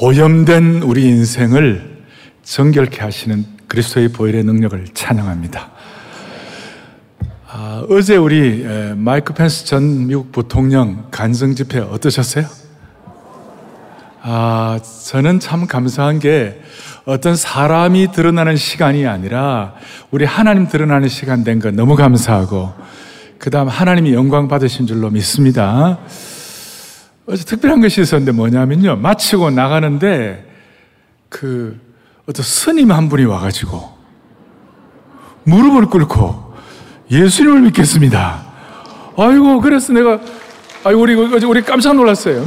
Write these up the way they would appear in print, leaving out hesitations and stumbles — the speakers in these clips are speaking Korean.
오염된 우리 인생을 정결케 하시는 그리스도의 보혈의 능력을 찬양합니다. 어제 우리 마이크 펜스 전 미국 부통령 간증 집회 어떠셨어요? 저는 참 감사한 게 어떤 사람이 드러나는 시간이 아니라 우리 하나님 드러나는 시간 된 거 너무 감사하고, 그 다음 하나님이 영광 받으신 줄로 믿습니다. 어제 특별한 것이 있었는데 뭐냐면요, 마치고 나가는데 그 어떤 스님 한 분이 와가지고 무릎을 꿇고 예수님을 믿겠습니다. 아이고, 그래서 내가 아이고 우리 깜짝 놀랐어요.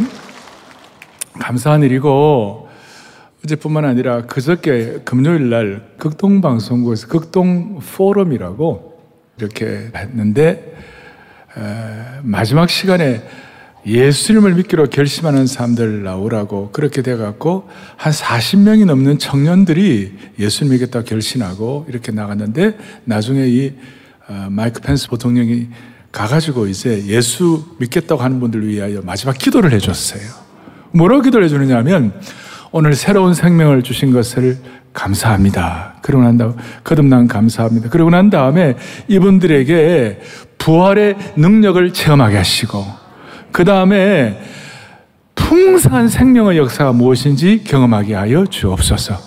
감사한 일이고, 어제뿐만 아니라 그저께 금요일 날 극동방송국에서 극동포럼이라고 이렇게 했는데, 마지막 시간에 예수님을 믿기로 결심하는 사람들 나오라고 그렇게 돼갖고 한 40명이 넘는 청년들이 예수님 믿겠다고 결심하고 이렇게 나갔는데, 나중에 이 마이크 펜스 부통령이 가가지고 이제 예수 믿겠다고 하는 분들을 위하여 마지막 기도를 해줬어요. 뭐라고 기도를 해주느냐 하면, 오늘 새로운 생명을 주신 것을 감사합니다. 그러고 난 다음 거듭난 감사합니다. 그러고 난 다음에 이분들에게 부활의 능력을 체험하게 하시고, 그 다음에 풍성한 생명의 역사가 무엇인지 경험하게 하여 주옵소서.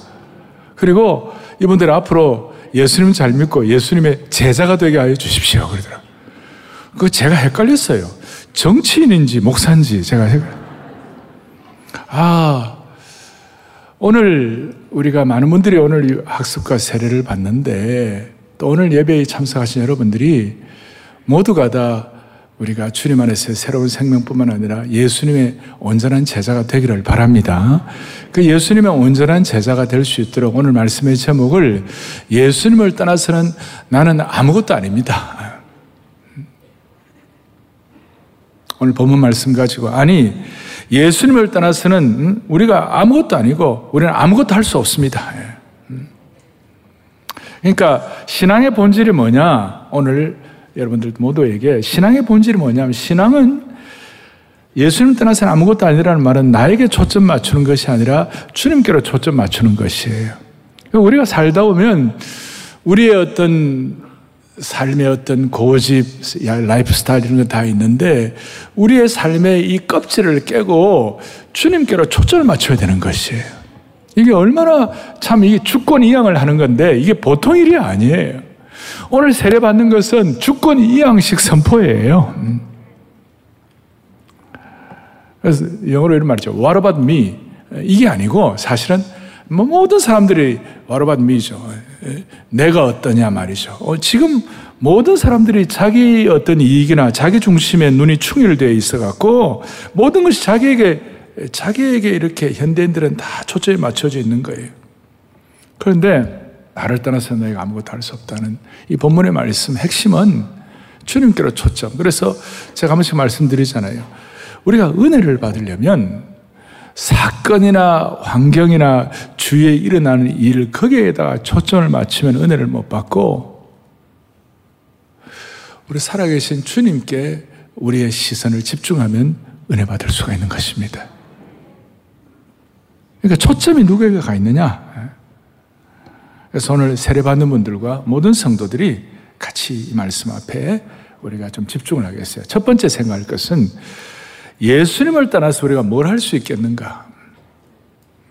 그리고 이분들 앞으로 예수님 잘 믿고 예수님의 제자가 되게 하여 주십시오. 그러더라고요. 그 제가 헷갈렸어요. 정치인인지 목사인지 제가 헷갈렸어요. 오늘 우리가 많은 분들이 오늘 학습과 세례를 받는데, 또 오늘 예배에 참석하신 여러분들이 모두가 다 우리가 주님 안에서의 새로운 생명뿐만 아니라 예수님의 온전한 제자가 되기를 바랍니다. 그 예수님의 온전한 제자가 될 수 있도록 오늘 말씀의 제목을 예수님을 떠나서는 나는 아무것도 아닙니다. 오늘 본문 말씀 가지고 예수님을 떠나서는 우리가 아무것도 아니고 우리는 아무것도 할 수 없습니다. 그러니까 신앙의 본질이 뭐냐, 오늘 여러분들 모두에게 신앙의 본질이 뭐냐면, 신앙은 예수님 떠나서는 아무것도 아니라는 말은 나에게 초점 맞추는 것이 아니라 주님께로 초점 맞추는 것이에요. 우리가 살다 보면 우리의 어떤 삶의 어떤 고집, 라이프스타일 이런 거 다 있는데, 우리의 삶의 이 껍질을 깨고 주님께로 초점을 맞춰야 되는 것이에요. 이게 얼마나 참 이게 주권이양을 하는 건데, 이게 보통 일이 아니에요. 오늘 세례받는 것은 주권이양식 선포예요. 그래서 영어로 이런 말이죠. What about me? 이게 아니고, 사실은 모든 사람들이 What about me죠. 내가 어떠냐 말이죠. 지금 모든 사람들이 자기 어떤 이익이나 자기 중심에 눈이 충혈되어 있어갖고 모든 것이 자기에게 이렇게 현대인들은 다 초점이 맞춰져 있는 거예요. 그런데 나를 떠나서 너희가 아무것도 할 수 없다는 이 본문의 말씀 핵심은 주님께로 초점. 그래서 제가 한 번씩 말씀드리잖아요. 우리가 은혜를 받으려면 사건이나 환경이나 주위에 일어나는 일, 거기에다가 초점을 맞추면 은혜를 못 받고, 우리 살아계신 주님께 우리의 시선을 집중하면 은혜 받을 수가 있는 것입니다. 그러니까 초점이 누구에게 가 있느냐. 그래서 오늘 세례받는 분들과 모든 성도들이 같이 이 말씀 앞에 우리가 좀 집중을 하겠어요. 첫 번째 생각할 것은, 예수님을 떠나서 우리가 뭘 할 수 있겠는가?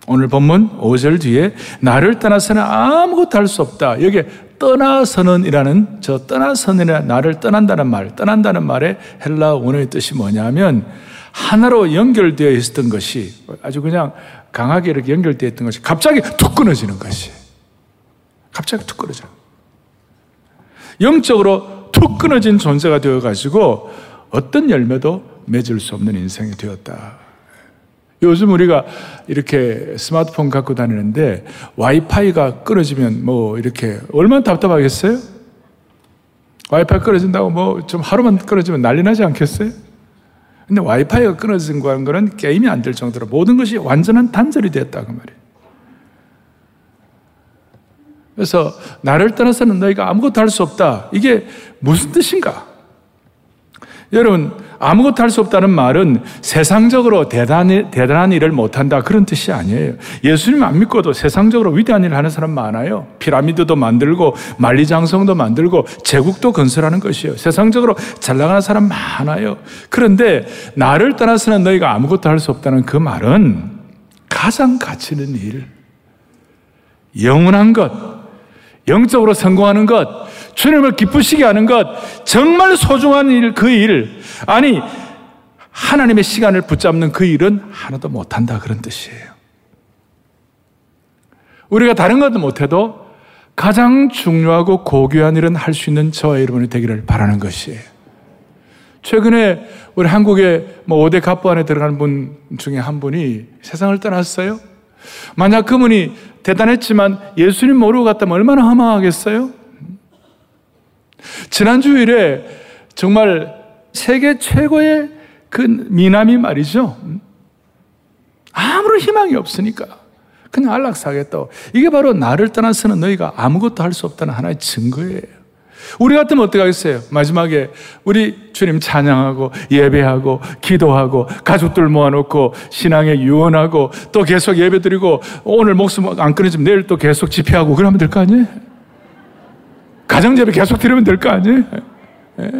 오늘 본문 5절 뒤에 나를 떠나서는 아무것도 할 수 없다. 여기에 떠나서는이라는, 저 떠나서는, 나를 떠난다는 말, 떠난다는 말의 헬라 원어의 뜻이 뭐냐면, 하나로 연결되어 있었던 것이, 아주 그냥 강하게 이렇게 연결되어 있던 것이 갑자기 툭 끊어지는 것이, 갑자기 툭 끊어져. 영적으로 툭 끊어진 존재가 되어가지고 어떤 열매도 맺을 수 없는 인생이 되었다. 요즘 우리가 이렇게 스마트폰 갖고 다니는데 와이파이가 끊어지면 뭐 이렇게 얼마나 답답하겠어요? 와이파이 끊어진다고 뭐 좀 하루만 끊어지면 난리 나지 않겠어요? 근데 와이파이가 끊어진 거는 게임이 안 될 정도로 모든 것이 완전한 단절이 됐다, 그 말이에요. 그래서 나를 떠나서는 너희가 아무것도 할 수 없다. 이게 무슨 뜻인가? 여러분, 아무것도 할 수 없다는 말은 세상적으로 대단한 일을 못한다 그런 뜻이 아니에요. 예수님 안 믿고도 세상적으로 위대한 일을 하는 사람 많아요. 피라미드도 만들고 만리장성도 만들고 제국도 건설하는 것이에요. 세상적으로 잘 나가는 사람 많아요. 그런데 나를 떠나서는 너희가 아무것도 할 수 없다는 그 말은 가장 가치 있는 일, 영원한 것, 영적으로 성공하는 것, 주님을 기쁘시게 하는 것, 정말 소중한 일, 그 일, 아니 하나님의 시간을 붙잡는 그 일은 하나도 못한다 그런 뜻이에요. 우리가 다른 것도 못해도 가장 중요하고 고귀한 일은 할 수 있는 저와 여러분이 되기를 바라는 것이에요. 최근에 우리 한국의 5대 갑부 안에 들어가는 분 중에 한 분이 세상을 떠났어요. 만약 그분이 대단했지만 예수님 모르고 갔다면 얼마나 허망하겠어요? 지난 주일에 정말 세계 최고의 그 미남이 말이죠, 아무런 희망이 없으니까 그냥 안락사하겠다. 이게 바로 나를 떠나서는 너희가 아무것도 할 수 없다는 하나의 증거예요. 우리 같으면 어떻게 하겠어요? 마지막에 우리 주님 찬양하고 예배하고 기도하고 가족들 모아놓고 신앙에 유언하고 또 계속 예배드리고 오늘 목숨 안 끊어지면 내일 또 계속 집회하고 그러면 될 거 아니에요? 가정제비 계속 들으면 될 거 아니에요? 예?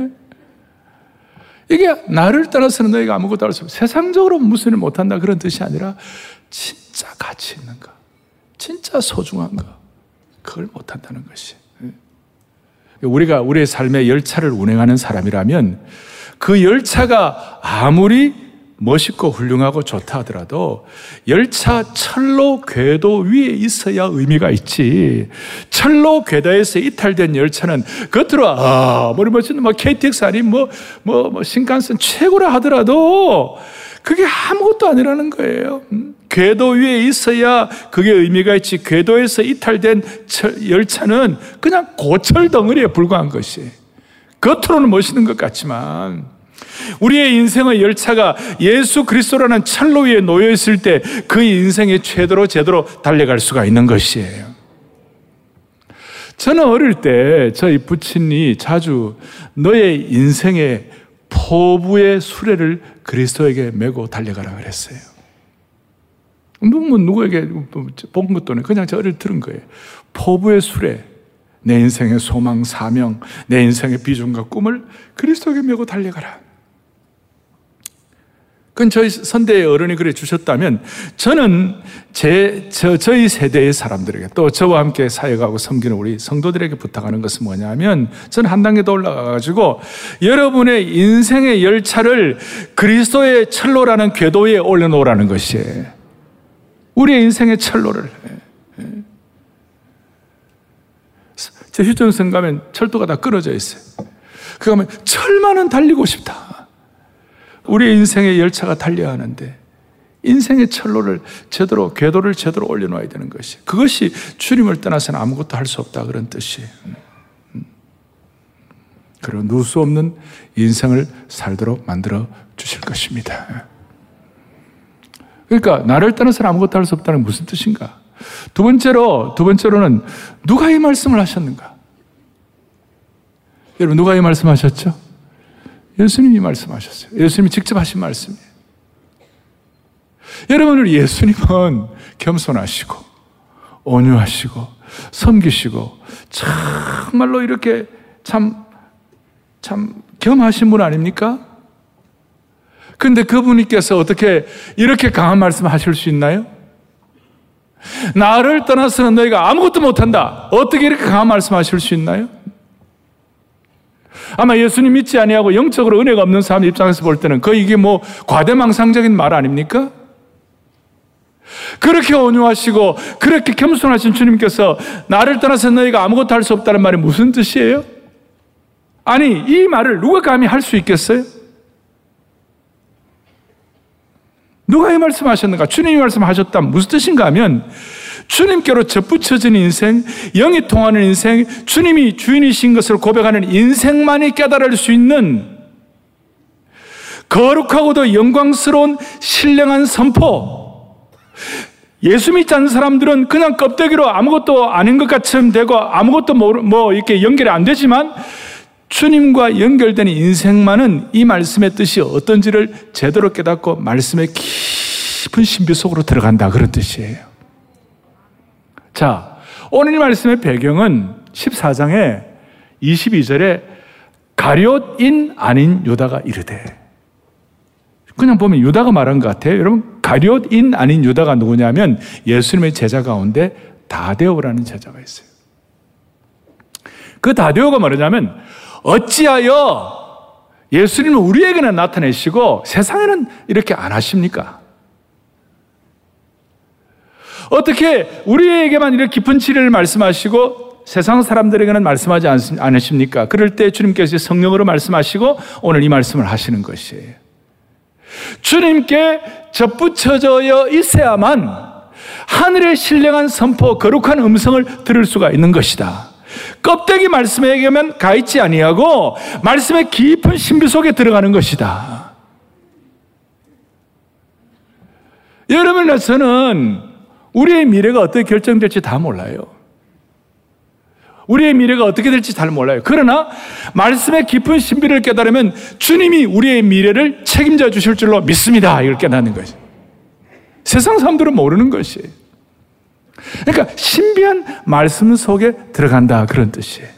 이게 나를 따라서는 너희가 아무것도 할 수 없어, 세상적으로 무슨 일 못한다 그런 뜻이 아니라 진짜 가치 있는 거, 진짜 소중한 거, 그걸 못한다는 것이. 우리가 우리의 삶의 열차를 운행하는 사람이라면 그 열차가 아무리 멋있고 훌륭하고 좋다 하더라도 열차 철로 궤도 위에 있어야 의미가 있지, 철로 궤도에서 이탈된 열차는 겉으로 아무리 멋있는 KTX 아니 신칸센 최고라 하더라도 그게 아무것도 아니라는 거예요. 궤도 위에 있어야 그게 의미가 있지, 궤도에서 이탈된 열차는 그냥 고철 덩어리에 불과한 것이. 겉으로는 멋있는 것 같지만 우리의 인생의 열차가 예수 그리스도라는 철로 위에 놓여 있을 때 그 인생의 최대로 제대로 달려갈 수가 있는 것이에요. 저는 어릴 때 저희 부친이 자주 너의 인생의 포부의 수레를 그리스도에게 메고 달려가라 그랬어요. 누구에게 본 것도 아니고 그냥 저 어릴 때 들은 거예요. 포부의 수레, 내 인생의 소망, 사명, 내 인생의 비전과 꿈을 그리스도에게 메고 달려가라. 그건 저희 선대의 어른이 그래 주셨다면 저는 저희 세대의 사람들에게 또 저와 함께 사역하고 섬기는 우리 성도들에게 부탁하는 것은 뭐냐면, 저는 한 단계 더 올라가가지고 여러분의 인생의 열차를 그리스도의 철로라는 궤도에 올려놓으라는 것이에요. 우리의 인생의 철로를. 제 휴전선 가면 철도가 다 끊어져 있어요. 그 가면 철만은 달리고 싶다. 우리의 인생의 열차가 달려야 하는데 인생의 철로를 제대로, 궤도를 제대로 올려놓아야 되는 것이, 그것이 주님을 떠나서는 아무것도 할 수 없다 그런 뜻이에요. 그리고 누울 수 없는 인생을 살도록 만들어 주실 것입니다. 그러니까 나를 떠나서는 아무것도 할 수 없다는 게 무슨 뜻인가? 두 번째로는 누가 이 말씀을 하셨는가? 여러분, 누가 이 말씀하셨죠? 예수님이 말씀하셨어요. 예수님이 직접 하신 말씀이에요. 여러분, 우리 예수님은 겸손하시고 온유하시고 섬기시고 정말로 이렇게 참 겸하신 분 아닙니까? 그런데 그분께서 어떻게 이렇게 강한 말씀을 하실 수 있나요? 나를 떠나서는 너희가 아무것도 못한다. 어떻게 이렇게 강한 말씀하실 수 있나요? 아마 예수님 믿지 아니하고 영적으로 은혜가 없는 사람 입장에서 볼 때는 거의 이게 과대망상적인 말 아닙니까? 그렇게 온유하시고 그렇게 겸손하신 주님께서 나를 떠나서는 너희가 아무것도 할 수 없다는 말이 무슨 뜻이에요? 아니, 이 말을 누가 감히 할 수 있겠어요? 누가 이 말씀하셨는가? 주님이 말씀하셨다면 무슨 뜻인가 하면, 주님께로 접붙여진 인생, 영이 통하는 인생, 주님이 주인이신 것을 고백하는 인생만이 깨달을 수 있는 거룩하고도 영광스러운 신령한 선포. 예수 믿지 않는 사람들은 그냥 껍데기로 아무것도 아닌 것 같으면 되고 아무것도 이렇게 연결이 안 되지만, 주님과 연결된 인생만은 이 말씀의 뜻이 어떤지를 제대로 깨닫고 말씀의 깊은 신비 속으로 들어간다, 그런 뜻이에요. 자, 오늘 말씀의 배경은 14장에 22절에 가룟인 아닌 유다가 이르되, 그냥 보면 유다가 말한 것 같아요. 여러분, 가룟인 아닌 유다가 누구냐면 예수님의 제자 가운데 다데오라는 제자가 있어요. 그 다데오가 말하자면, 어찌하여 예수님은 우리에게는 나타내시고 세상에는 이렇게 안 하십니까? 어떻게 우리에게만 이렇게 깊은 진리를 말씀하시고 세상 사람들에게는 말씀하지 않으십니까? 그럴 때 주님께서 성령으로 말씀하시고 오늘 이 말씀을 하시는 것이에요. 주님께 접붙여져 있어야만 하늘의 신령한 선포, 거룩한 음성을 들을 수가 있는 것이다. 껍데기 말씀에게만 가있지 아니하고 말씀의 깊은 신비 속에 들어가는 것이다. 여러분에서는 우리의 미래가 어떻게 결정될지 다 몰라요. 우리의 미래가 어떻게 될지 잘 몰라요. 그러나 말씀의 깊은 신비를 깨달으면 주님이 우리의 미래를 책임져 주실 줄로 믿습니다. 이걸 깨닫는 거지. 세상 사람들은 모르는 것이에요. 그러니까 신비한 말씀 속에 들어간다, 그런 뜻이에요.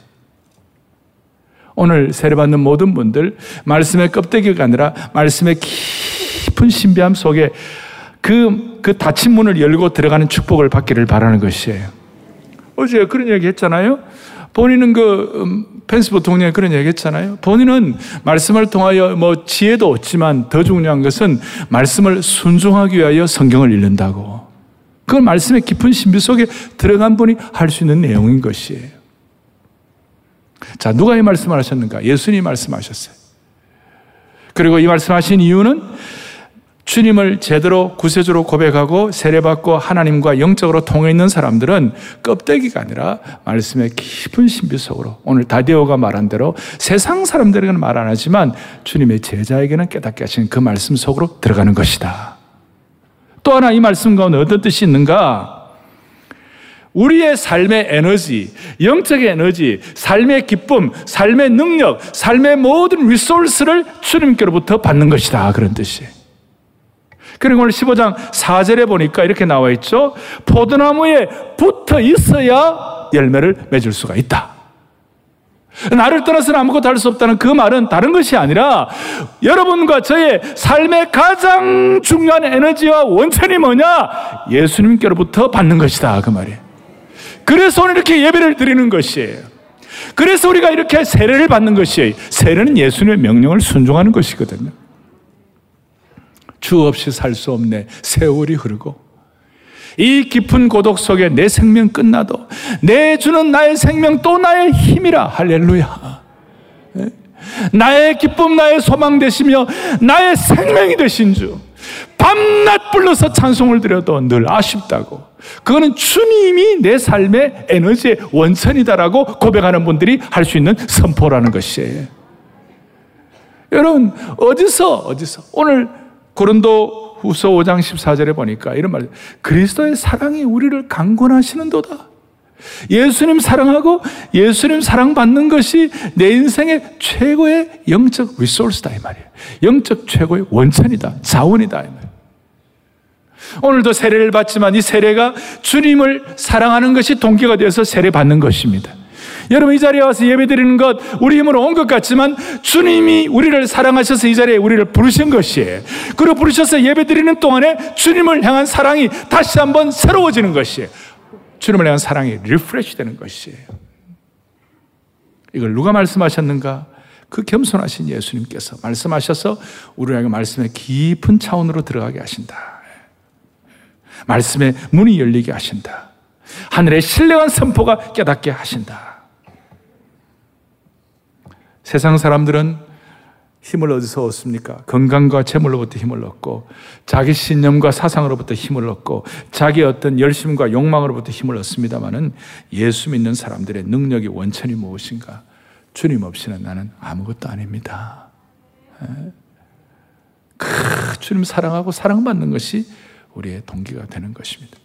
오늘 세례받는 모든 분들, 말씀의 껍데기가 아니라 말씀의 깊은 신비함 속에 그 닫힌 문을 열고 들어가는 축복을 받기를 바라는 것이에요. 어제 그런 얘기 했잖아요. 본인은 펜스 부통령이 그런 얘기 했잖아요. 본인은 말씀을 통하여 지혜도 얻지만 더 중요한 것은 말씀을 순종하기 위하여 성경을 읽는다고. 그건 말씀의 깊은 신비 속에 들어간 분이 할 수 있는 내용인 것이에요. 자, 누가 이 말씀을 하셨는가? 예수님이 말씀하셨어요. 그리고 이 말씀하신 이유는 주님을 제대로 구세주로 고백하고 세례받고 하나님과 영적으로 통해 있는 사람들은 껍데기가 아니라 말씀의 깊은 신비 속으로, 오늘 다데오가 말한 대로 세상 사람들에게는 말 안 하지만 주님의 제자에게는 깨닫게 하신 그 말씀 속으로 들어가는 것이다. 또 하나 이 말씀 가운데 어떤 뜻이 있는가? 우리의 삶의 에너지, 영적의 에너지, 삶의 기쁨, 삶의 능력, 삶의 모든 리소스를 주님께로부터 받는 것이다, 그런 뜻이에요. 그리고 오늘 15장 4절에 보니까 이렇게 나와 있죠. 포도나무에 붙어 있어야 열매를 맺을 수가 있다. 나를 떠나서는 아무것도 할 수 없다는 그 말은 다른 것이 아니라 여러분과 저의 삶의 가장 중요한 에너지와 원천이 뭐냐? 예수님께로부터 받는 것이다, 그 말이에요. 그래서 오늘 이렇게 예배를 드리는 것이에요. 그래서 우리가 이렇게 세례를 받는 것이에요. 세례는 예수님의 명령을 순종하는 것이거든요. 주 없이 살 수 없네. 세월이 흐르고 이 깊은 고독 속에 내 생명 끝나도 내 주는 나의 생명 또 나의 힘이라. 할렐루야. 나의 기쁨, 나의 소망 되시며 나의 생명이 되신 주, 밤낮 불러서 찬송을 드려도 늘 아쉽다고, 그거는 주님이 내 삶의 에너지의 원천이다라고 고백하는 분들이 할 수 있는 선포라는 것이에요. 여러분, 어디서 오늘 고린도 후서 5장 14절에 보니까 이런 말, 그리스도의 사랑이 우리를 강권하시는 도다. 예수님 사랑하고 예수님 사랑받는 것이 내 인생의 최고의 영적 리소스다, 이 말이에요. 영적 최고의 원천이다, 자원이다, 이 말이에요. 오늘도 세례를 받지만 이 세례가 주님을 사랑하는 것이 동기가 되어서 세례받는 것입니다. 여러분, 이 자리에 와서 예배드리는 것 우리 힘으로 온 것 같지만 주님이 우리를 사랑하셔서 이 자리에 우리를 부르신 것이에요. 그리고 부르셔서 예배드리는 동안에 주님을 향한 사랑이 다시 한번 새로워지는 것이에요. 주님을 향한 사랑이 리프레시되는 것이에요. 이걸 누가 말씀하셨는가? 그 겸손하신 예수님께서 말씀하셔서 우리에게 말씀의 깊은 차원으로 들어가게 하신다. 말씀의 문이 열리게 하신다. 하늘의 신령한 선포가 깨닫게 하신다. 세상 사람들은 힘을 어디서 얻습니까? 건강과 재물로부터 힘을 얻고, 자기 신념과 사상으로부터 힘을 얻고, 자기 어떤 열심과 욕망으로부터 힘을 얻습니다마는 예수 믿는 사람들의 능력이 원천이 무엇인가? 주님 없이는 나는 아무것도 아닙니다. 주님 사랑하고 사랑받는 것이 우리의 동기가 되는 것입니다.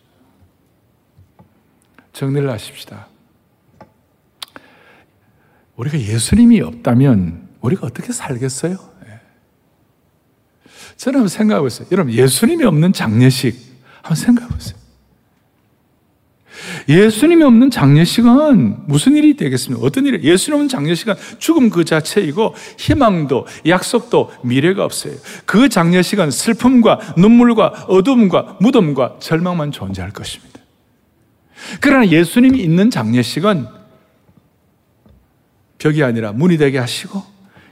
정리를 하십시다. 우리가 예수님이 없다면 우리가 어떻게 살겠어요? 저는 한번 생각해 보세요. 여러분, 예수님이 없는 장례식 한번 생각해 보세요. 예수님이 없는 장례식은 무슨 일이 되겠습니까? 어떤 일이? 예수님 없는 장례식은 죽음 그 자체이고 희망도 약속도 미래가 없어요. 그 장례식은 슬픔과 눈물과 어둠과 무덤과 절망만 존재할 것입니다. 그러나 예수님이 있는 장례식은 벽이 아니라 문이 되게 하시고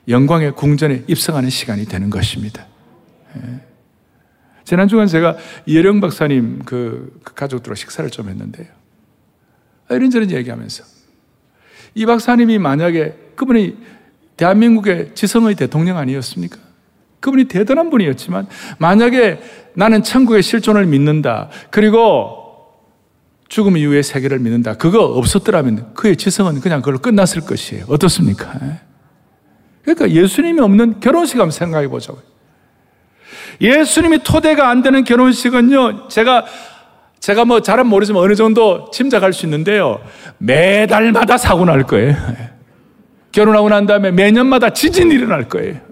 영광의 궁전에 입성하는 시간이 되는 것입니다. 지난주간 제가 예령 박사님 그 가족들과 식사를 좀 했는데요, 이런저런 얘기하면서 이 박사님이 만약에 그분이 대한민국의 지성의 대통령 아니었습니까? 그분이 대단한 분이었지만 만약에 나는 천국의 실존을 믿는다, 그리고 죽음 이후의 세계를 믿는다, 그거 없었더라면 그의 지성은 그냥 그걸로 끝났을 것이에요. 어떻습니까? 그러니까 예수님이 없는 결혼식 한번 생각해 보자고요. 예수님이 토대가 안 되는 결혼식은요, 제가 뭐 잘은 모르지만 어느 정도 짐작할 수 있는데요, 매달마다 사고 날 거예요. 결혼하고 난 다음에 매년마다 지진이 일어날 거예요.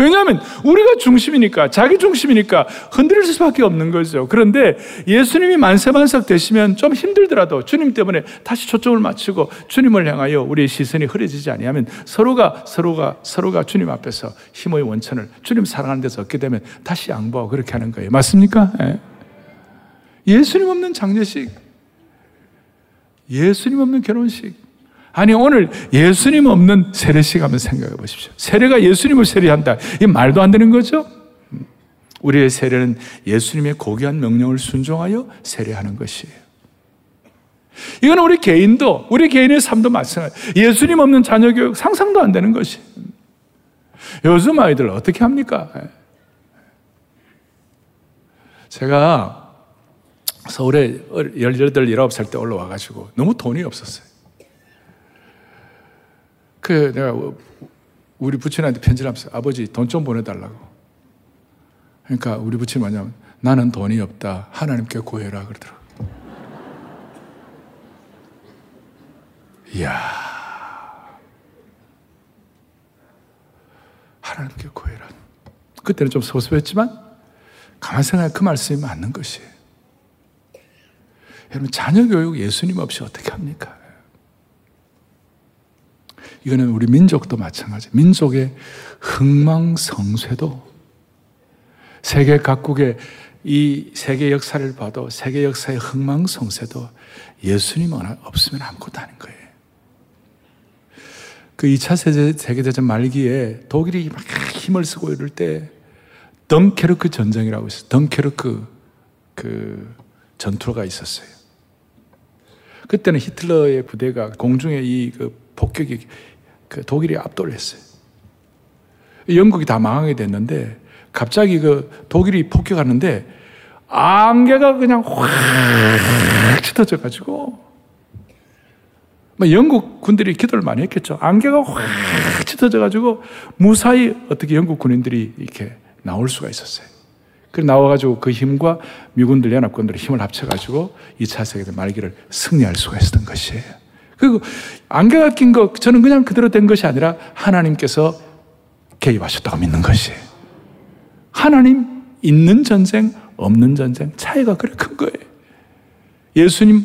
왜냐하면 우리가 중심이니까, 자기 중심이니까 흔들릴 수밖에 없는 거죠. 그런데 예수님이 만세반석 되시면 좀 힘들더라도 주님 때문에 다시 초점을 맞추고 주님을 향하여 우리의 시선이 흐려지지 아니하면 서로가 주님 앞에서 힘의 원천을 주님 사랑하는 데서 얻게 되면 다시 양보하고 그렇게 하는 거예요. 맞습니까? 예. 예수님 없는 장례식, 예수님 없는 결혼식, 아니 오늘 예수님 없는 세례식 한번 생각해 보십시오. 세례가 예수님을 세례한다, 이게 말도 안 되는 거죠? 우리의 세례는 예수님의 고귀한 명령을 순종하여 세례하는 것이에요. 이건 우리 개인도, 우리 개인의 삶도 마찬가지예요. 예수님 없는 자녀 교육 상상도 안 되는 것이에요. 요즘 아이들 어떻게 합니까? 제가 서울에 18, 19살 때 올라와가지고 너무 돈이 없었어요. 그 내가 우리 부친한테 편지를 하면서, 아버지 돈 좀 보내달라고. 그러니까 우리 부친이 뭐냐면, 나는 돈이 없다, 하나님께 구해라 그러더라고. 이야, 하나님께 구해라. 그때는 좀 섭섭했지만 가만 생각해 그 말씀이 맞는 것이에요. 여러분, 자녀 교육 예수님 없이 어떻게 합니까? 이거는 우리 민족도 마찬가지. 민족의 흥망성쇠도, 세계 각국의 이 세계 역사를 봐도 세계 역사의 흥망성쇠도 예수님 없으면 아무것도 아닌 거예요. 그 2차 세계대전 말기에 독일이 막 힘을 쓰고 이럴 때 덩케르크 전쟁이라고 있어요. 덩케르크 그 전투가 있었어요. 그때는 히틀러의 부대가 공중에 이 폭격이 그 독일이 압도를 했어요. 영국이 다 망하게 됐는데 갑자기 그 독일이 폭격하는데 안개가 그냥 확 짙어져 가지고, 영국 군들이 기도를 많이 했겠죠. 안개가 확 짙어져 가지고 무사히 어떻게 영국 군인들이 이렇게 나올 수가 있었어요. 그래 나와 가지고 그 힘과 미군들 연합군들의 힘을 합쳐 가지고 2차 세계대전 말기를 승리할 수가 있었던 것이에요. 그리고 안개가 낀 거, 저는 그냥 그대로 된 것이 아니라 하나님께서 개입하셨다고 믿는 것이에요. 하나님 있는 전쟁, 없는 전쟁 차이가 그렇게 큰 거예요. 예수님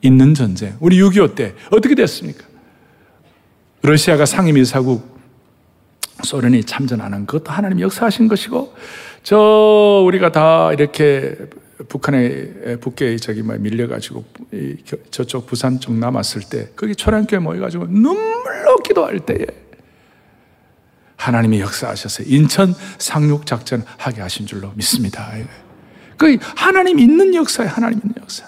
있는 전쟁, 우리 6.25 때 어떻게 됐습니까? 러시아가 상임이사국, 소련이 참전 안 한 것도 하나님 역사하신 것이고, 우리가 다 이렇게 북한에, 북계에 밀려가지고, 저쪽 부산 쪽 남았을 때, 거기 초량교에 모여가지고 눈물로 기도할 때에, 하나님이 역사하셔서 인천 상륙작전 하게 하신 줄로 믿습니다. 그 하나님 있는 역사예요, 하나님 있는 역사.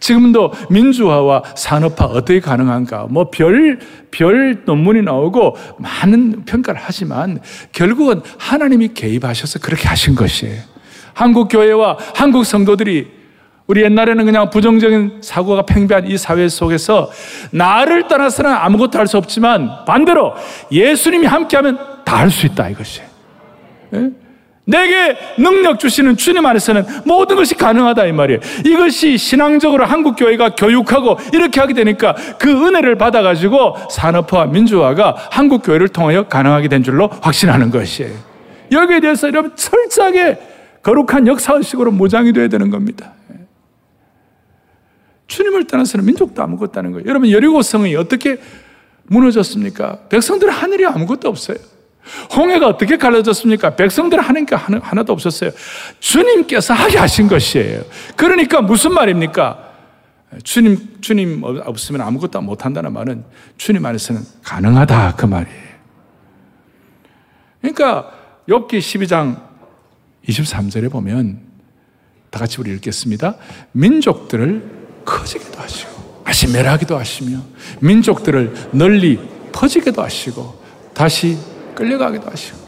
지금도 민주화와 산업화 어떻게 가능한가, 뭐 별 논문이 나오고 많은 평가를 하지만 결국은 하나님이 개입하셔서 그렇게 하신 것이에요. 한국 교회와 한국 성도들이, 우리 옛날에는 그냥 부정적인 사고가 팽배한 이 사회 속에서 나를 떠나서는 아무것도 할 수 없지만, 반대로 예수님이 함께하면 다 할 수 있다, 이것이. 내게 능력 주시는 주님 안에서는 모든 것이 가능하다 이 말이에요. 이것이 신앙적으로 한국 교회가 교육하고 이렇게 하게 되니까 그 은혜를 받아가지고 산업화와 민주화가 한국 교회를 통하여 가능하게 된 줄로 확신하는 것이에요. 여기에 대해서 여러분 철저하게 거룩한 역사의식으로 모장이 되어야 되는 겁니다. 주님을 떠나서는 민족도 아무것도 아닌 거예요. 여러분 여리고성이 어떻게 무너졌습니까? 백성들은 하늘이 아무것도 없어요. 홍해가 어떻게 갈라졌습니까? 백성들은 하니까 하나도 없었어요. 주님께서 하게 하신 것이에요. 그러니까 무슨 말입니까? 주님 없으면 아무것도 못한다는 말은 주님 안에서는 가능하다 그 말이에요. 그러니까 욥기 12장 23절에 보면 다 같이 우리 읽겠습니다. 민족들을 커지게도 하시고 다시 멸하기도 하시며 민족들을 널리 퍼지게도 하시고 다시 끌려가기도 하시고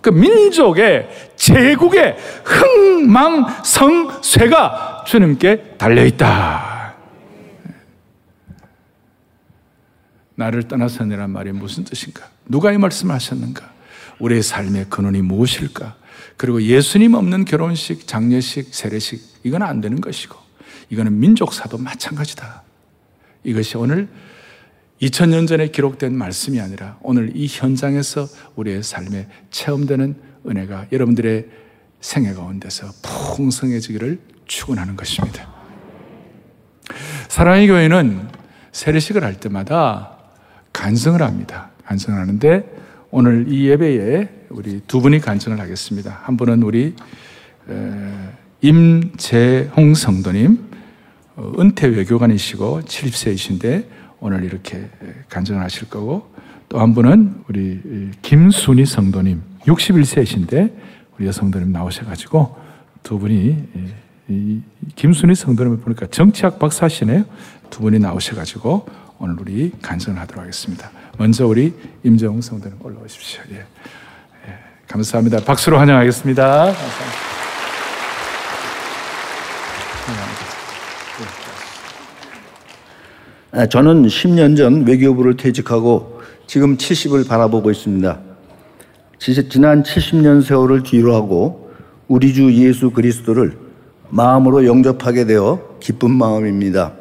그 민족의 제국의 흥망성쇠가 주님께 달려있다. 나를 떠나서니란 말이 무슨 뜻인가? 누가 이 말씀을 하셨는가? 우리의 삶의 근원이 무엇일까? 그리고 예수님 없는 결혼식, 장례식, 세례식 이건 안 되는 것이고 이거는 민족사도 마찬가지다. 이것이 오늘 2000년 전에 기록된 말씀이 아니라 오늘 이 현장에서 우리의 삶에 체험되는 은혜가 여러분들의 생애 가운데서 풍성해지기를 축원하는 것입니다. 사랑의 교회는 세례식을 할 때마다 간증을 합니다. 간증을 하는데 오늘 이 예배에 우리 두 분이 간증을 하겠습니다. 한 분은 우리 임재홍 성도님, 은퇴 외교관이시고 70세이신데 오늘 이렇게 간증을 하실 거고, 또 한 분은 우리 김순희 성도님 61세이신데 우리 여성도님 나오셔가지고 두 분이, 김순희 성도님을 보니까 정치학 박사시네요. 두 분이 나오셔가지고 오늘 우리 간증을 하도록 하겠습니다. 먼저 우리 임재홍 성도님 올라오십시오. 예. 예. 감사합니다. 박수로 환영하겠습니다. 감사합니다. 저는 10년 전 외교부를 퇴직하고 지금 70을 바라보고 있습니다. 지난 70년 세월을 뒤로 하고 우리 주 예수 그리스도를 마음으로 영접하게 되어 기쁜 마음입니다.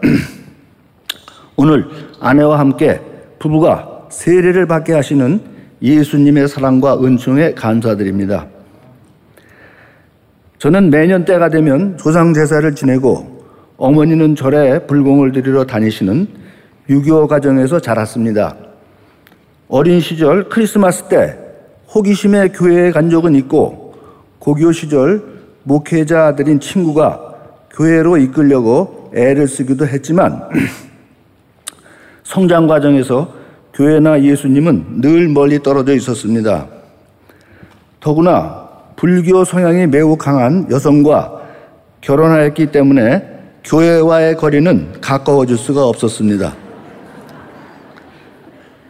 오늘 아내와 함께 부부가 세례를 받게 하시는 예수님의 사랑과 은총에 감사드립니다. 저는 매년 때가 되면 조상제사를 지내고 어머니는 절에 불공을 드리러 다니시는 유교 가정에서 자랐습니다. 어린 시절 크리스마스 때 호기심에 교회에 간 적은 있고, 고교 시절 목회자 아들인 친구가 교회로 이끌려고 애를 쓰기도 했지만 성장 과정에서 교회나 예수님은 늘 멀리 떨어져 있었습니다. 더구나 불교 성향이 매우 강한 여성과 결혼하였기 때문에 교회와의 거리는 가까워질 수가 없었습니다.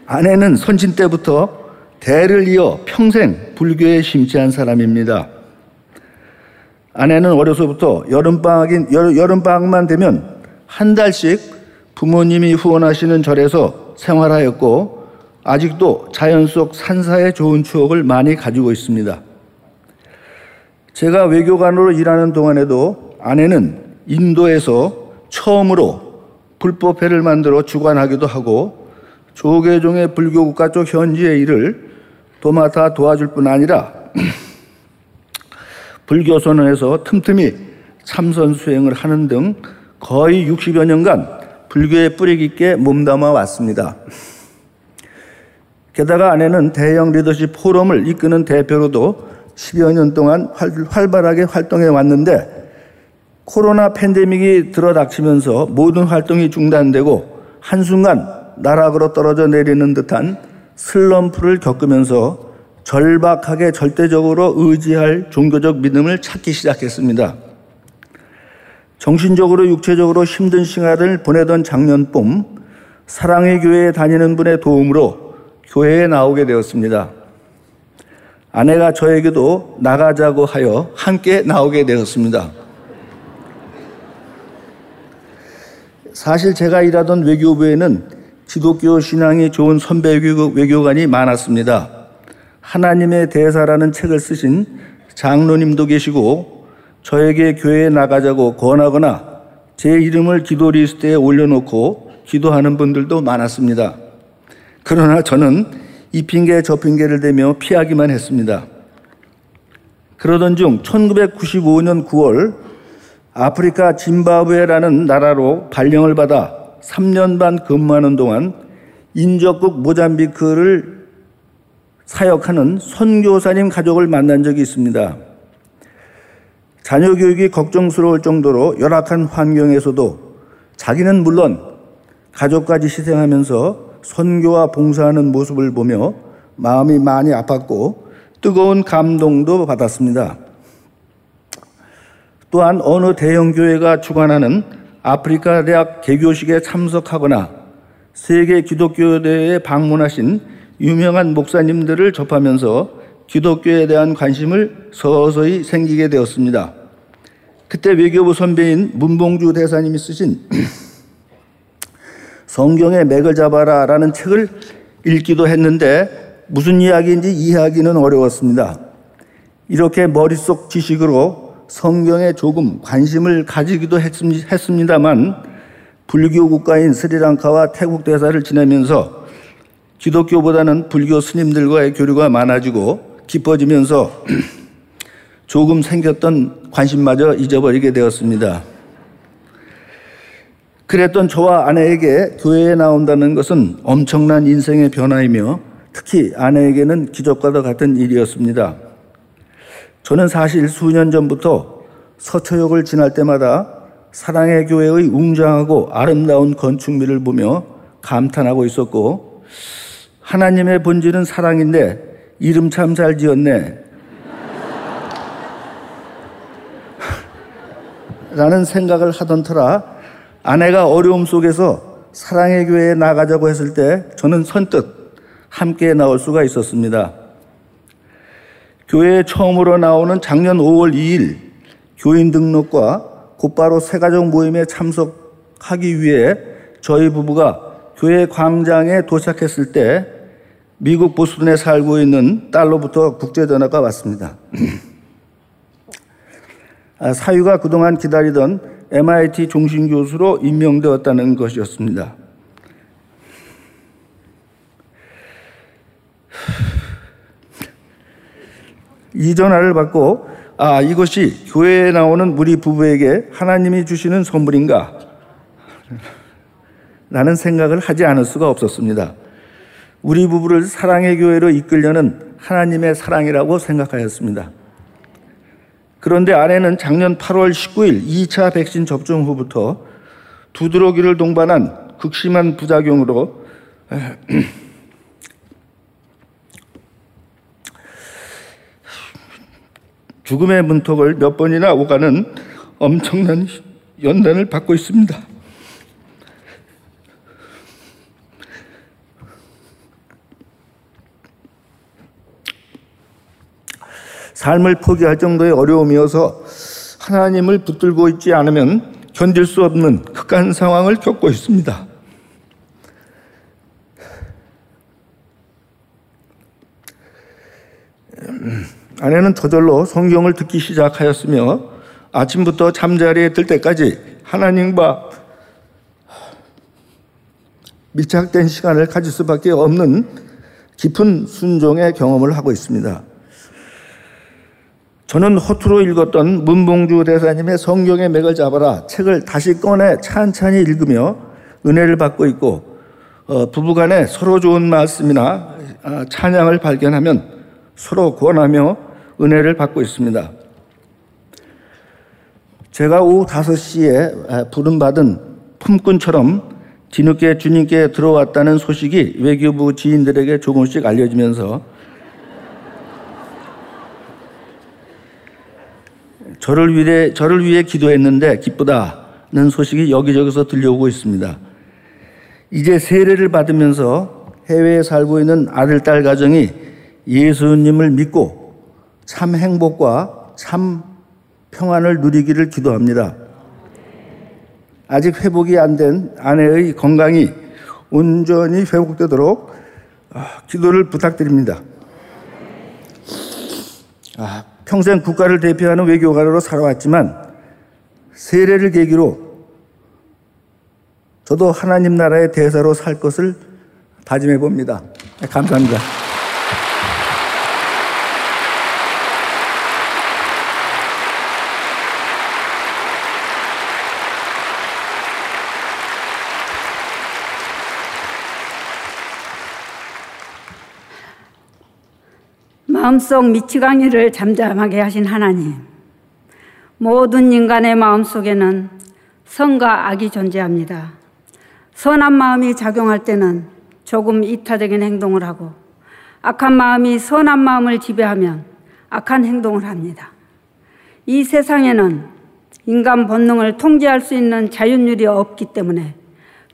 아내는 선친 때부터 대를 이어 평생 불교에 심취한 사람입니다. 아내는 어려서부터 여름방학만 되면 한 달씩 부모님이 후원하시는 절에서 생활하였고, 아직도 자연 속 산사의 좋은 추억을 많이 가지고 있습니다. 제가 외교관으로 일하는 동안에도 아내는 인도에서 처음으로 불법회를 만들어 주관하기도 하고, 조계종의 불교국가 쪽 현지의 일을 도맡아 도와줄 뿐 아니라 불교선언에서 틈틈이 참선 수행을 하는 등 거의 60여 년간 불교의 뿌리 깊게 몸담아 왔습니다. 게다가 아내는 대형 리더십 포럼을 이끄는 대표로도 10여 년 동안 활발하게 활동해 왔는데, 코로나 팬데믹이 들어닥치면서 모든 활동이 중단되고 한순간 나락으로 떨어져 내리는 듯한 슬럼프를 겪으면서 절박하게 절대적으로 의지할 종교적 믿음을 찾기 시작했습니다. 정신적으로 육체적으로 힘든 시간을 보내던 작년 봄, 사랑의 교회에 다니는 분의 도움으로 교회에 나오게 되었습니다. 아내가 저에게도 나가자고 하여 함께 나오게 되었습니다. 사실 제가 일하던 외교부에는 기독교 신앙이 좋은 선배 외교관이 많았습니다. 하나님의 대사라는 책을 쓰신 장로님도 계시고 저에게 교회에 나가자고 권하거나 제 이름을 기도 리스트에 올려놓고 기도하는 분들도 많았습니다. 그러나 저는 이 핑계 저 핑계를 대며 피하기만 했습니다. 그러던 중 1995년 9월 아프리카 짐바브웨라는 나라로 발령을 받아 3년 반 근무하는 동안 인접국 모잠비크를 사역하는 선교사님 가족을 만난 적이 있습니다. 자녀 교육이 걱정스러울 정도로 열악한 환경에서도 자기는 물론 가족까지 희생하면서 선교와 봉사하는 모습을 보며 마음이 많이 아팠고 뜨거운 감동도 받았습니다. 또한 어느 대형교회가 주관하는 아프리카 대학 개교식에 참석하거나 세계 기독교대회에 방문하신 유명한 목사님들을 접하면서 기독교에 대한 관심을 서서히 생기게 되었습니다. 그때 외교부 선배인 문봉주 대사님이 쓰신 성경의 맥을 잡아라 라는 책을 읽기도 했는데 무슨 이야기인지 이해하기는 어려웠습니다. 이렇게 머릿속 지식으로 성경에 조금 관심을 가지기도 했습니다만 불교 국가인 스리랑카와 태국 대사를 지내면서 기독교보다는 불교 스님들과의 교류가 많아지고 깊어지면서 조금 생겼던 관심마저 잊어버리게 되었습니다. 그랬던 저와 아내에게 교회에 나온다는 것은 엄청난 인생의 변화이며 특히 아내에게는 기적과도 같은 일이었습니다. 저는 사실 수년 전부터 서초역을 지날 때마다 사랑의 교회의 웅장하고 아름다운 건축미를 보며 감탄하고 있었고 하나님의 본질은 사랑인데 이름 참 잘 지었네 라는 생각을 하던 터라 아내가 어려움 속에서 사랑의 교회에 나가자고 했을 때 저는 선뜻 함께 나올 수가 있었습니다. 교회에 처음으로 나오는 작년 5월 2일 교인 등록과 곧바로 새가족 모임에 참석하기 위해 저희 부부가 교회 광장에 도착했을 때 미국 보스턴에 살고 있는 딸로부터 국제전화가 왔습니다. 사유가 그동안 기다리던 MIT 종신 교수로 임명되었다는 것이었습니다. 이 전화를 받고 아 이것이 교회에 나오는 우리 부부에게 하나님이 주시는 선물인가 라는 생각을 하지 않을 수가 없었습니다. 우리 부부를 사랑의 교회로 이끌려는 하나님의 사랑이라고 생각하였습니다. 그런데 아내는 작년 8월 19일 2차 백신 접종 후부터 두드러기를 동반한 극심한 부작용으로 죽음의 문턱을 몇 번이나 오가는 엄청난 연단을 받고 있습니다. 삶을 포기할 정도의 어려움이어서 하나님을 붙들고 있지 않으면 견딜 수 없는 극한 상황을 겪고 있습니다. 아내는 저절로 성경을 듣기 시작하였으며 아침부터 잠자리에 들 때까지 하나님과 밀착된 시간을 가질 수밖에 없는 깊은 순종의 경험을 하고 있습니다. 저는 허투루 읽었던 문봉주 대사님의 성경의 맥을 잡아라 책을 다시 꺼내 찬찬히 읽으며 은혜를 받고 있고 부부간에 서로 좋은 말씀이나 찬양을 발견하면 서로 권하며 은혜를 받고 있습니다. 제가 오후 5시에 부름받은 품꾼처럼 뒤늦게 주님께 들어왔다는 소식이 외교부 지인들에게 조금씩 알려지면서 저를 위해 기도했는데 기쁘다는 소식이 여기저기서 들려오고 있습니다. 이제 세례를 받으면서 해외에 살고 있는 아들, 딸 가정이 예수님을 믿고 참 행복과 참 평안을 누리기를 기도합니다. 아직 회복이 안 된 아내의 건강이 온전히 회복되도록 기도를 부탁드립니다. 평생 국가를 대표하는 외교관으로 살아왔지만 세례를 계기로 저도 하나님 나라의 대사로 살 것을 다짐해 봅니다. 감사합니다. 마음속 미치광이를 잠잠하게 하신 하나님, 모든 인간의 마음속에는 선과 악이 존재합니다. 선한 마음이 작용할 때는 조금 이타적인 행동을 하고, 악한 마음이 선한 마음을 지배하면 악한 행동을 합니다. 이 세상에는 인간 본능을 통제할 수 있는 자율률이 없기 때문에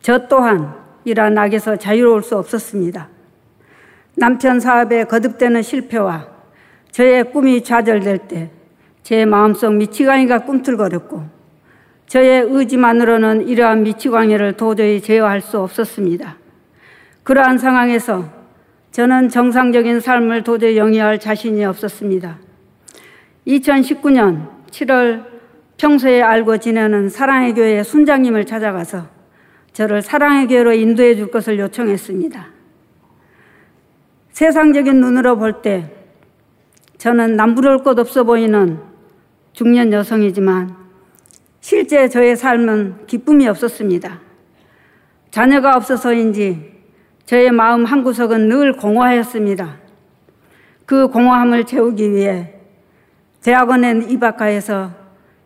저 또한 이러한 악에서 자유로울 수 없었습니다. 남편 사업에 거듭되는 실패와 저의 꿈이 좌절될 때 제 마음속 미치광이가 꿈틀거렸고, 저의 의지만으로는 이러한 미치광이를 도저히 제어할 수 없었습니다. 그러한 상황에서 저는 정상적인 삶을 도저히 영위할 자신이 없었습니다. 2019년 7월 평소에 알고 지내는 사랑의 교회 순장님을 찾아가서 저를 사랑의 교회로 인도해 줄 것을 요청했습니다. 세상적인 눈으로 볼 때 저는 남부러울 것 없어 보이는 중년 여성이지만 실제 저의 삶은 기쁨이 없었습니다. 자녀가 없어서인지 저의 마음 한구석은 늘 공허하였습니다. 그 공허함을 채우기 위해 대학원에 입학하여서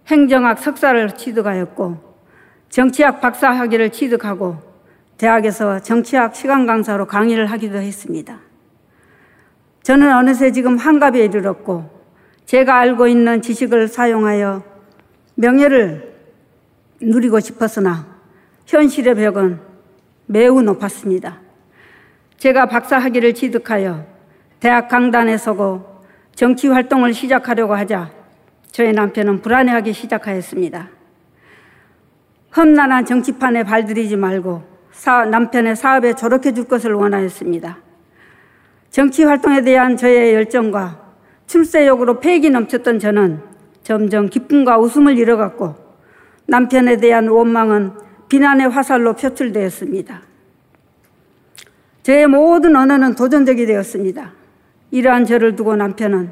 행정학 석사를 취득하였고, 정치학 박사 학위를 취득하고, 대학에서 정치학 시간 강사로 강의를 하기도 했습니다. 저는 어느새 지금 환갑에 이르렀고, 제가 알고 있는 지식을 사용하여 명예를 누리고 싶었으나 현실의 벽은 매우 높았습니다. 제가 박사 학위를 취득하여 대학 강단에 서고 정치 활동을 시작하려고 하자 저의 남편은 불안해하기 시작하였습니다. 험난한 정치판에 발들이지 말고 남편의 사업에 조력해 줄 것을 원하였습니다. 정치 활동에 대한 저의 열정과 출세욕으로 패기 넘쳤던 저는 점점 기쁨과 웃음을 잃어갔고, 남편에 대한 원망은 비난의 화살로 표출되었습니다. 저의 모든 언어는 도전적이 되었습니다. 이러한 저를 두고 남편은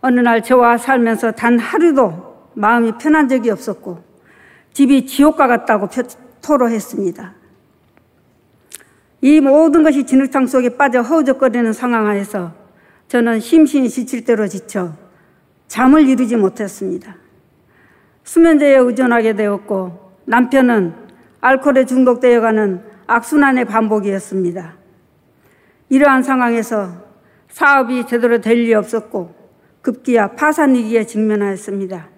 어느 날 저와 살면서 단 하루도 마음이 편한 적이 없었고, 집이 지옥과 같다고 토로했습니다. 이 모든 것이 진흙탕 속에 빠져 허우적거리는 상황 하에서 저는 심신이 지칠 대로 지쳐 잠을 이루지 못했습니다. 수면제에 의존하게 되었고, 남편은 알코올에 중독되어가는 악순환의 반복이었습니다. 이러한 상황에서 사업이 제대로 될 리 없었고, 급기야 파산 위기에 직면하였습니다.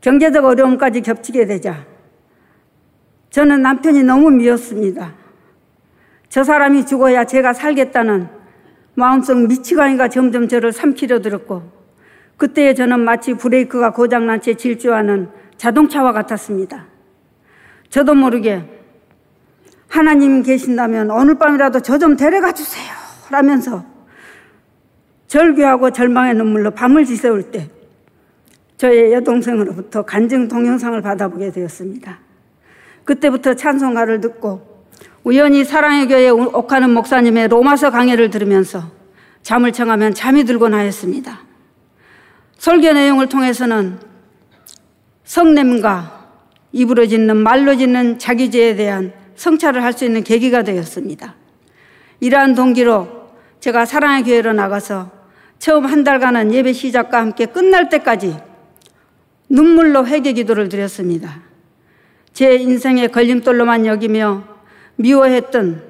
경제적 어려움까지 겹치게 되자 저는 남편이 너무 미웠습니다. 저 사람이 죽어야 제가 살겠다는 마음속 미치광이가 점점 저를 삼키려 들었고, 그때의 저는 마치 브레이크가 고장난 채 질주하는 자동차와 같았습니다. 저도 모르게 하나님 계신다면 오늘 밤이라도 저 좀 데려가 주세요 라면서 절규하고 절망의 눈물로 밤을 지새울 때 저의 여동생으로부터 간증 동영상을 받아보게 되었습니다. 그때부터 찬송가를 듣고 우연히 사랑의 교회에 옥하는 목사님의 로마서 강해를 들으면서 잠을 청하면 잠이 들곤 하였습니다. 설교 내용을 통해서는 성냄과 입으로 짓는 말로 짓는 자기 죄에 대한 성찰을 할 수 있는 계기가 되었습니다. 이러한 동기로 제가 사랑의 교회로 나가서 처음 한 달간은 예배 시작과 함께 끝날 때까지 눈물로 회개 기도를 드렸습니다. 제 인생의 걸림돌로만 여기며 미워했던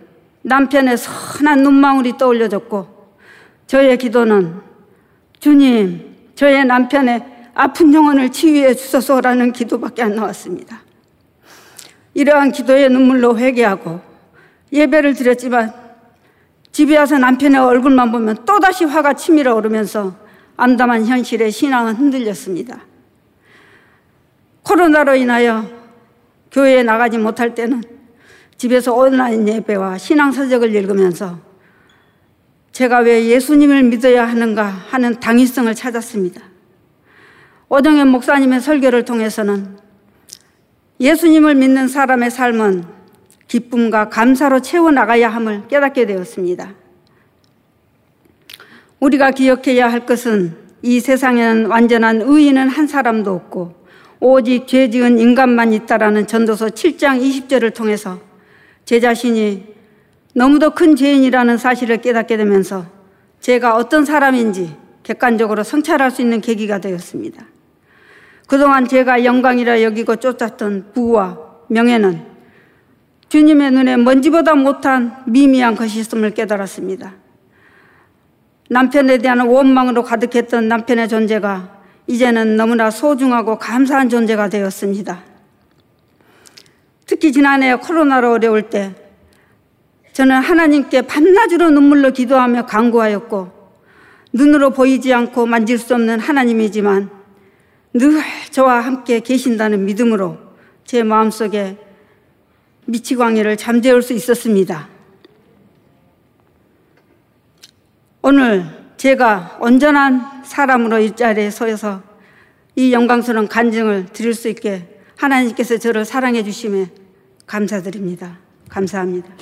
남편의 선한 눈망울이 떠올려졌고, 저의 기도는 주님, 저의 남편의 아픈 영혼을 치유해 주소서라는 기도밖에 안 나왔습니다. 이러한 기도의 눈물로 회개하고 예배를 드렸지만 집에 와서 남편의 얼굴만 보면 또다시 화가 치밀어 오르면서 암담한 현실에 신앙은 흔들렸습니다. 코로나로 인하여 교회에 나가지 못할 때는 집에서 온라인 예배와 신앙서적을 읽으면서 제가 왜 예수님을 믿어야 하는가 하는 당위성을 찾았습니다. 오정현 목사님의 설교를 통해서는 예수님을 믿는 사람의 삶은 기쁨과 감사로 채워나가야 함을 깨닫게 되었습니다. 우리가 기억해야 할 것은 이 세상에는 완전한 의인은 한 사람도 없고 오직 죄 지은 인간만 있다라는 전도서 7장 20절을 통해서 제 자신이 너무도 큰 죄인이라는 사실을 깨닫게 되면서 제가 어떤 사람인지 객관적으로 성찰할 수 있는 계기가 되었습니다. 그동안 제가 영광이라 여기고 쫓았던 부와 명예는 주님의 눈에 먼지보다 못한 미미한 것이었음을 깨달았습니다. 남편에 대한 원망으로 가득했던 남편의 존재가 이제는 너무나 소중하고 감사한 존재가 되었습니다. 특히 지난해 코로나로 어려울 때 저는 하나님께 밤낮으로 눈물로 기도하며 간구하였고 눈으로 보이지 않고 만질 수 없는 하나님이지만 늘 저와 함께 계신다는 믿음으로 제 마음속에 미치광이를 잠재울 수 있었습니다. 오늘 제가 온전한 사람으로 일자리에 서서 이 영광스러운 간증을 드릴 수 있게 하나님께서 저를 사랑해 주심에 감사드립니다. 감사합니다.